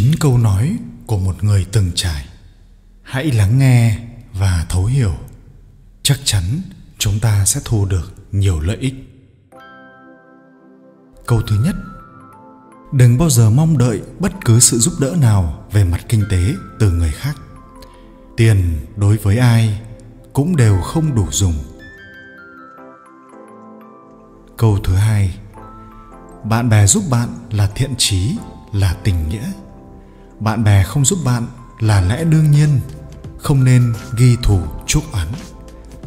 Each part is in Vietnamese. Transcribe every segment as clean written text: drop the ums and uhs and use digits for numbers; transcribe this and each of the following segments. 9 câu nói của một người từng trải. Hãy lắng nghe và thấu hiểu. Chắc chắn chúng ta sẽ thu được nhiều lợi ích. Câu thứ nhất, đừng bao giờ mong đợi bất cứ sự giúp đỡ nào về mặt kinh tế từ người khác. Tiền đối với ai cũng đều không đủ dùng. Câu thứ hai, bạn bè giúp bạn là thiện chí, là tình nghĩa. Bạn bè không giúp bạn là lẽ đương nhiên, không nên ghi thù chuốc oán.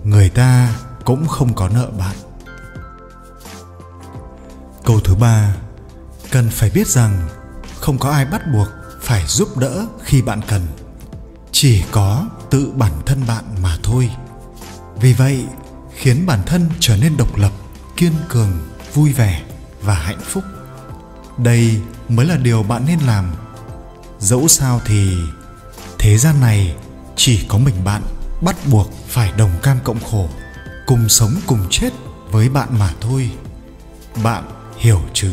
Người ta cũng không có nợ bạn. Câu thứ ba, cần phải biết rằng không có ai bắt buộc phải giúp đỡ khi bạn cần. Chỉ có tự bản thân bạn mà thôi. Vì vậy, khiến bản thân trở nên độc lập, kiên cường, vui vẻ và hạnh phúc. Đây mới là điều bạn nên làm. Dẫu sao thì thế gian này chỉ có mình bạn bắt buộc phải đồng cam cộng khổ, cùng sống cùng chết với bạn mà thôi. Bạn hiểu chứ?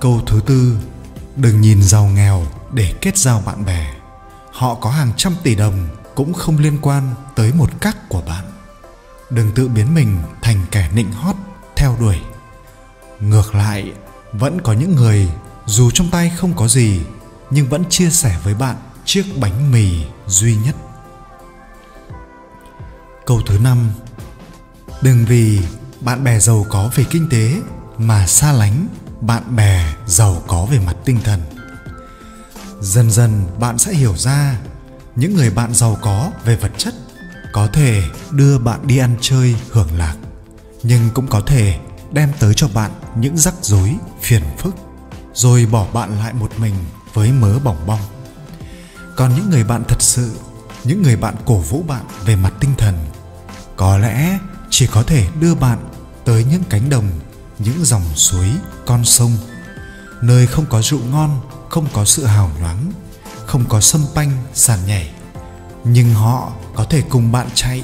Câu thứ tư, đừng nhìn giàu nghèo để kết giao bạn bè. Họ có hàng trăm tỷ đồng cũng không liên quan tới một cắc của bạn. Đừng tự biến mình thành kẻ nịnh hót theo đuổi. Ngược lại, vẫn có những người dù trong tay không có gì nhưng vẫn chia sẻ với bạn chiếc bánh mì duy nhất. Câu thứ năm, đừng vì bạn bè giàu có về kinh tế mà xa lánh bạn bè giàu có về mặt tinh thần. Dần dần bạn sẽ hiểu ra những người bạn giàu có về vật chất có thể đưa bạn đi ăn chơi hưởng lạc, nhưng cũng có thể đem tới cho bạn những rắc rối phiền phức, rồi bỏ bạn lại một mình với mớ bỏng bong. Còn những người bạn thật sự, những người bạn cổ vũ bạn về mặt tinh thần, có lẽ chỉ có thể đưa bạn tới những cánh đồng, những dòng suối, con sông, nơi không có rượu ngon, không có sự hào nhoáng, không có sâm panh, sàn nhảy. Nhưng họ có thể cùng bạn chạy,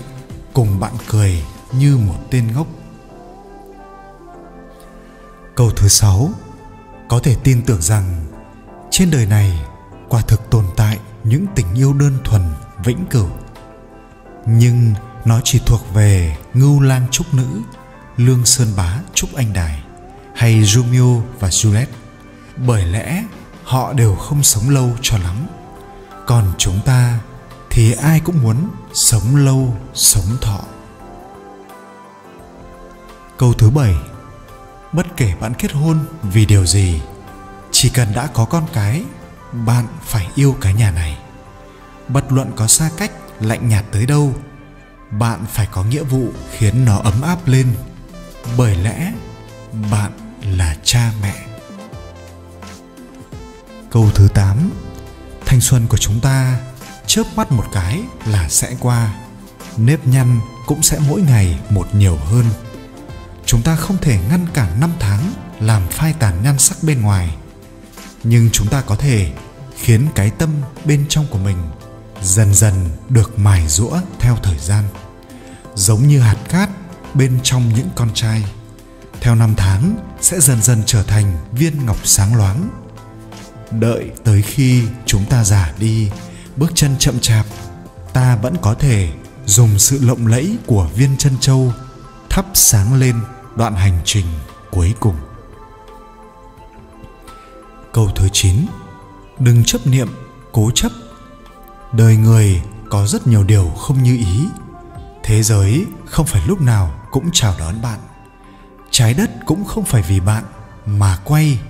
cùng bạn cười như một tên ngốc. Câu thứ 6, có thể tin tưởng rằng trên đời này quả thực tồn tại những tình yêu đơn thuần vĩnh cửu. Nhưng nó chỉ thuộc về Ngưu Lang Chúc Nữ, Lương Sơn Bá Chúc Anh Đài hay Romeo và Juliet. Bởi lẽ họ đều không sống lâu cho lắm. Còn chúng ta thì ai cũng muốn sống lâu, sống thọ. Câu thứ 7, bất kể bạn kết hôn vì điều gì, chỉ cần đã có con cái, bạn phải yêu cái nhà này. Bất luận có xa cách, lạnh nhạt tới đâu, bạn phải có nghĩa vụ khiến nó ấm áp lên. Bởi lẽ bạn là cha mẹ. Câu thứ 8, thanh xuân của chúng ta chớp mắt một cái là sẽ qua. Nếp nhăn cũng sẽ mỗi ngày một nhiều hơn. Chúng ta không thể ngăn cản năm tháng làm phai tàn nhan sắc bên ngoài, nhưng chúng ta có thể khiến cái tâm bên trong của mình dần dần được mài giũa theo thời gian, giống như hạt cát bên trong những con trai, theo năm tháng sẽ dần dần trở thành viên ngọc sáng loáng. Đợi tới khi chúng ta già đi, bước chân chậm chạp, ta vẫn có thể dùng sự lộng lẫy của viên trân châu thắp sáng lên đoạn hành trình cuối cùng. Câu thứ 9, đừng chấp niệm, cố chấp. Đời người có rất nhiều điều không như ý. Thế giới không phải lúc nào cũng chào đón bạn. Trái đất cũng không phải vì bạn mà quay.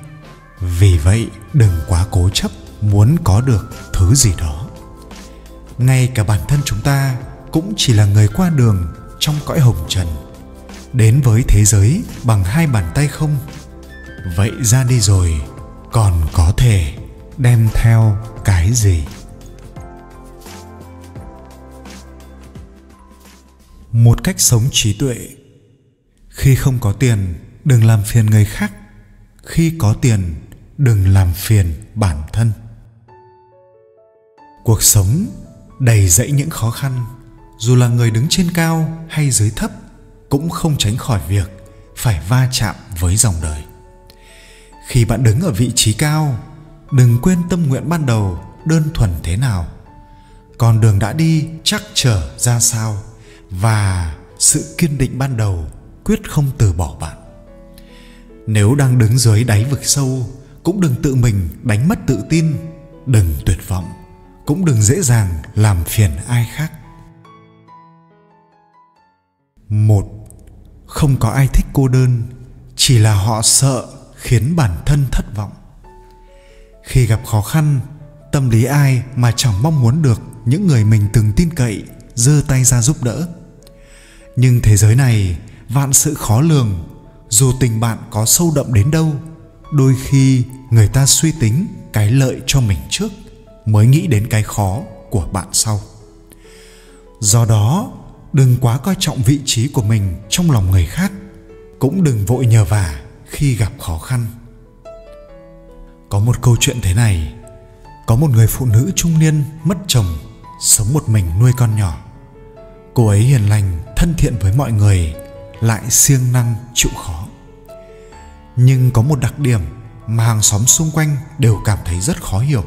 Vì vậy đừng quá cố chấp muốn có được thứ gì đó. Ngay cả bản thân chúng ta cũng chỉ là người qua đường trong cõi hồng trần, đến với thế giới bằng hai bàn tay không. Vậy ra đi rồi còn có thể đem theo cái gì? 1 cách sống trí tuệ. Khi không có tiền, đừng làm phiền người khác. Khi có tiền, đừng làm phiền bản thân. Cuộc sống đầy dẫy những khó khăn, dù là người đứng trên cao hay dưới thấp, cũng không tránh khỏi việc phải va chạm với dòng đời. Khi bạn đứng ở vị trí cao, đừng quên tâm nguyện ban đầu đơn thuần thế nào, con đường đã đi chắc trở ra sao, và sự kiên định ban đầu quyết không từ bỏ bạn. Nếu đang đứng dưới đáy vực sâu, cũng đừng tự mình đánh mất tự tin, đừng tuyệt vọng, cũng đừng dễ dàng làm phiền ai khác. 1. Không có ai thích cô đơn, chỉ là họ sợ khiến bản thân thất vọng. Khi gặp khó khăn, tâm lý ai mà chẳng mong muốn được những người mình từng tin cậy giơ tay ra giúp đỡ. Nhưng thế giới này vạn sự khó lường, dù tình bạn có sâu đậm đến đâu, đôi khi người ta suy tính cái lợi cho mình trước mới nghĩ đến cái khó của bạn sau. Do đó, đừng quá coi trọng vị trí của mình trong lòng người khác, cũng đừng vội nhờ vả khi gặp khó khăn. Có một câu chuyện thế này. Có một người phụ nữ trung niên mất chồng, sống một mình nuôi con nhỏ. Cô ấy hiền lành, thân thiện với mọi người, lại siêng năng chịu khó. Nhưng có một đặc điểm mà hàng xóm xung quanh đều cảm thấy rất khó hiểu.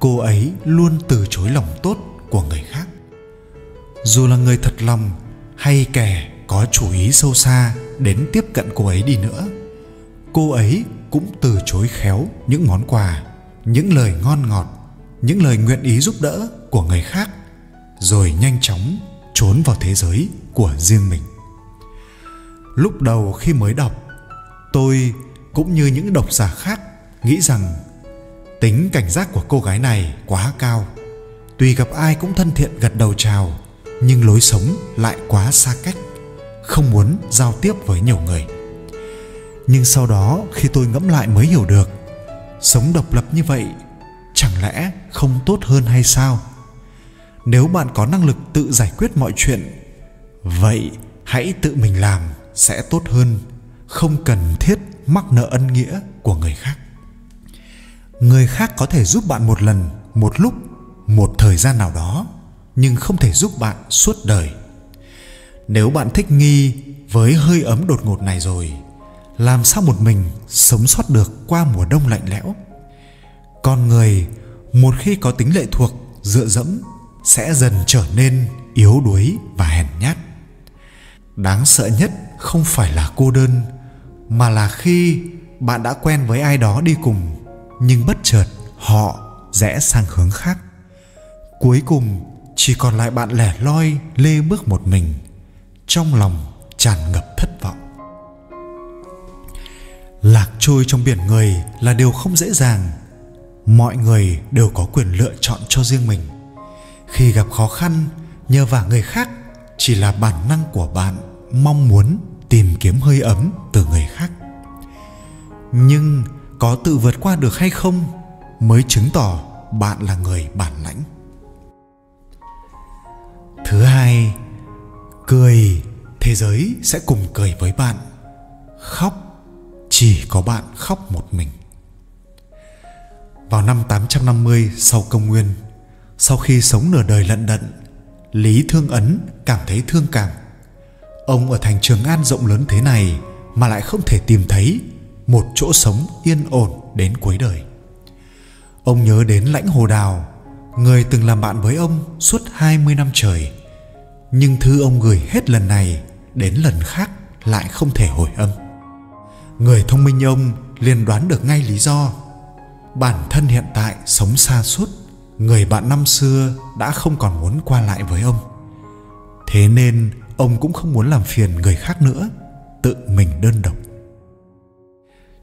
Cô ấy luôn từ chối lòng tốt của người khác. Dù là người thật lòng hay kẻ có chủ ý sâu xa đến tiếp cận cô ấy đi nữa, cô ấy cũng từ chối khéo những món quà, những lời ngon ngọt, những lời nguyện ý giúp đỡ của người khác, rồi nhanh chóng trốn vào thế giới của riêng mình. Lúc đầu khi mới đọc, tôi cũng như những độc giả khác nghĩ rằng tính cảnh giác của cô gái này quá cao. Tuy gặp ai cũng thân thiện gật đầu chào, nhưng lối sống lại quá xa cách, không muốn giao tiếp với nhiều người. Nhưng sau đó khi tôi ngẫm lại mới hiểu được, sống độc lập như vậy chẳng lẽ không tốt hơn hay sao? Nếu bạn có năng lực tự giải quyết mọi chuyện, vậy hãy tự mình làm sẽ tốt hơn, không cần thiết mắc nợ ân nghĩa của người khác. Người khác có thể giúp bạn một lần, một lúc, một thời gian nào đó, nhưng không thể giúp bạn suốt đời. Nếu bạn thích nghi với hơi ấm đột ngột này rồi, làm sao một mình sống sót được qua mùa đông lạnh lẽo? Con người một khi có tính lệ thuộc, dựa dẫm sẽ dần trở nên yếu đuối và hèn nhát. Đáng sợ nhất không phải là cô đơn, mà là khi bạn đã quen với ai đó đi cùng, nhưng bất chợt họ rẽ sang hướng khác. Cuối cùng chỉ còn lại bạn lẻ loi lê bước một mình, trong lòng tràn ngập thất vọng. Lạc trôi trong biển người là điều không dễ dàng. Mọi người đều có quyền lựa chọn cho riêng mình. Khi gặp khó khăn, nhờ vả người khác chỉ là bản năng của bạn mong muốn tìm kiếm hơi ấm từ người khác. Nhưng có tự vượt qua được hay không mới chứng tỏ bạn là người bản lãnh. Thứ hai, cười, thế giới sẽ cùng cười với bạn. Khóc, chỉ có bạn khóc một mình. Vào năm 850 sau Công nguyên, sau khi sống nửa đời lận đận, Lý Thương Ẩn cảm thấy thương cảm. Ông ở thành Trường An rộng lớn thế này mà lại không thể tìm thấy một chỗ sống yên ổn đến cuối đời. Ông nhớ đến Lãnh Hồ Đào, người từng làm bạn với ông suốt 20 năm trời, nhưng thư ông gửi hết lần này đến lần khác lại không thể hồi âm. Người thông minh ông liền đoán được ngay lý do. Bản thân hiện tại sống sa sút, người bạn năm xưa đã không còn muốn qua lại với ông. Thế nên ông cũng không muốn làm phiền người khác nữa, tự mình đơn độc.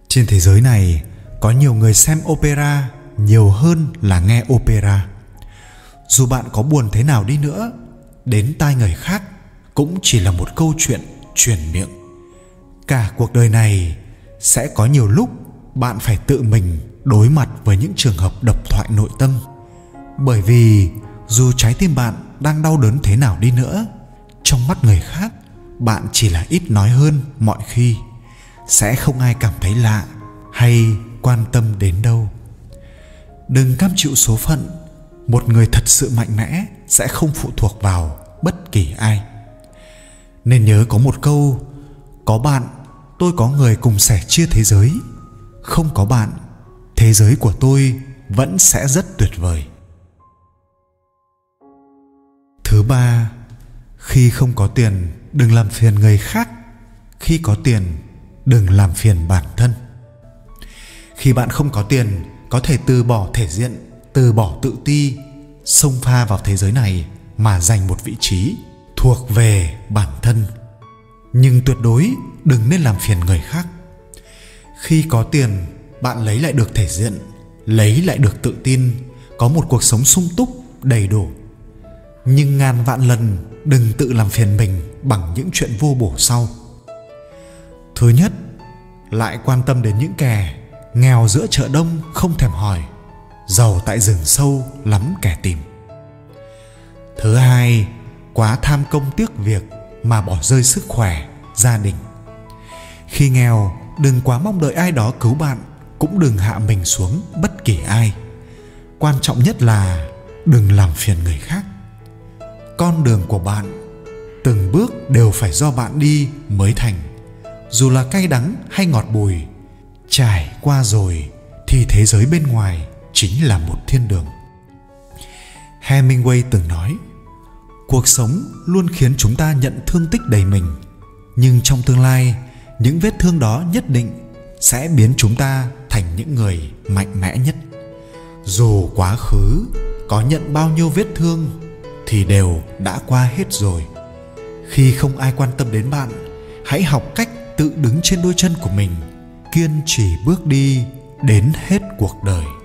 Trên thế giới này có nhiều người xem opera nhiều hơn là nghe opera. Dù bạn có buồn thế nào đi nữa, đến tai người khác cũng chỉ là một câu chuyện truyền miệng. Cả cuộc đời này sẽ có nhiều lúc bạn phải tự mình đối mặt với những trường hợp độc thoại nội tâm. Bởi vì dù trái tim bạn đang đau đớn thế nào đi nữa, trong mắt người khác bạn chỉ là ít nói hơn mọi khi, sẽ không ai cảm thấy lạ hay quan tâm đến đâu. Đừng cam chịu số phận. Một người thật sự mạnh mẽ sẽ không phụ thuộc vào bất kỳ ai. Nên nhớ có một câu: có bạn, tôi có người cùng sẻ chia thế giới. không có bạn, thế giới của tôi vẫn sẽ rất tuyệt vời. Thứ ba, khi không có tiền đừng làm phiền người khác, khi có tiền đừng làm phiền bản thân. Khi bạn không có tiền, có thể từ bỏ thể diện, từ bỏ tự ti, xông pha vào thế giới này mà giành một vị trí thuộc về bản thân. Nhưng tuyệt đối đừng nên làm phiền người khác. Khi có tiền, bạn lấy lại được thể diện, lấy lại được tự tin, có một cuộc sống sung túc, đầy đủ. Nhưng ngàn vạn lần đừng tự làm phiền mình bằng những chuyện vô bổ sau. Thứ nhất, lại quan tâm đến những kẻ nghèo giữa chợ đông không thèm hỏi, giàu tại rừng sâu lắm kẻ tìm. Thứ hai, quá tham công tiếc việc mà bỏ rơi sức khỏe, gia đình. Khi nghèo, đừng quá mong đợi ai đó cứu bạn, cũng đừng hạ mình xuống bất kỳ ai. Quan trọng nhất là đừng làm phiền người khác. Con đường của bạn, từng bước đều phải do bạn đi mới thành. Dù là cay đắng hay ngọt bùi, trải qua rồi thì thế giới bên ngoài chính là một thiên đường. Hemingway từng nói, cuộc sống luôn khiến chúng ta nhận thương tích đầy mình, nhưng trong tương lai, những vết thương đó nhất định sẽ biến chúng ta thành những người mạnh mẽ nhất. Dù quá khứ có nhận bao nhiêu vết thương thì đều đã qua hết rồi. Khi không ai quan tâm đến bạn, hãy học cách tự đứng trên đôi chân của mình, kiên trì bước đi đến hết cuộc đời.